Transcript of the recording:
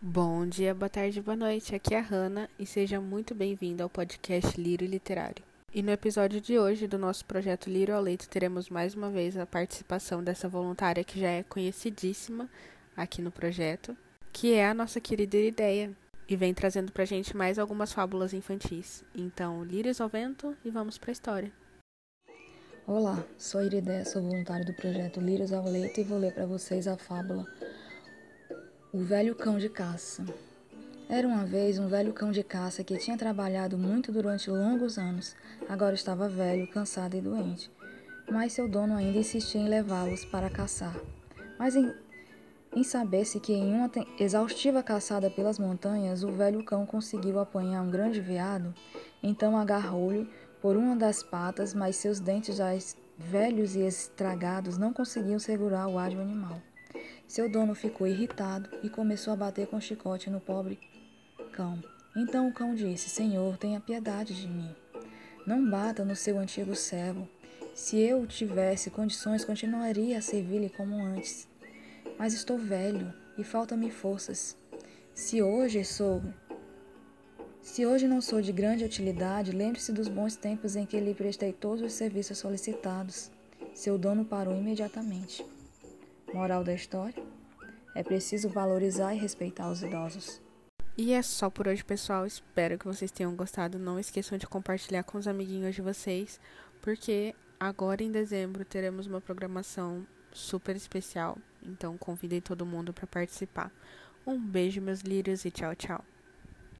Bom dia, boa tarde, boa noite. Aqui é a Hanna e seja muito bem-vindo ao podcast Lírio Literário. E no episódio de hoje do nosso projeto Lírio ao Leito teremos mais uma vez a participação dessa voluntária que já é conhecidíssima aqui no projeto, que é a nossa querida Irideia, e vem trazendo pra gente mais algumas fábulas infantis. Então, Lírios ao Vento e vamos pra história. Olá, sou a Irideia, sou voluntária do projeto Lírios ao Leito e vou ler pra vocês a fábula O Velho Cão de Caça. Era uma vez um velho cão de caça que tinha trabalhado muito durante longos anos. Agora estava velho, cansado e doente. Mas seu dono ainda insistia em levá-los para caçar. Mas em saber-se que em uma exaustiva caçada pelas montanhas, o velho cão conseguiu apanhar um grande veado. Então agarrou-lhe por uma das patas, mas seus dentes já velhos e estragados não conseguiam segurar o ágil animal. Seu dono ficou irritado e começou a bater com chicote no pobre cão. Então o cão disse: Senhor, tenha piedade de mim. Não bata no seu antigo servo. Se eu tivesse condições, continuaria a servir-lhe como antes. Mas estou velho e faltam-me forças. Se hoje não sou de grande utilidade, lembre-se dos bons tempos em que lhe prestei todos os serviços solicitados. Seu dono parou imediatamente. Moral da história: é preciso valorizar e respeitar os idosos. E é só por hoje, pessoal. Espero que vocês tenham gostado. Não esqueçam de compartilhar com os amiguinhos de vocês, porque agora em dezembro teremos uma programação super especial. Então convidem todo mundo para participar. Um beijo, meus lírios, e tchau, tchau.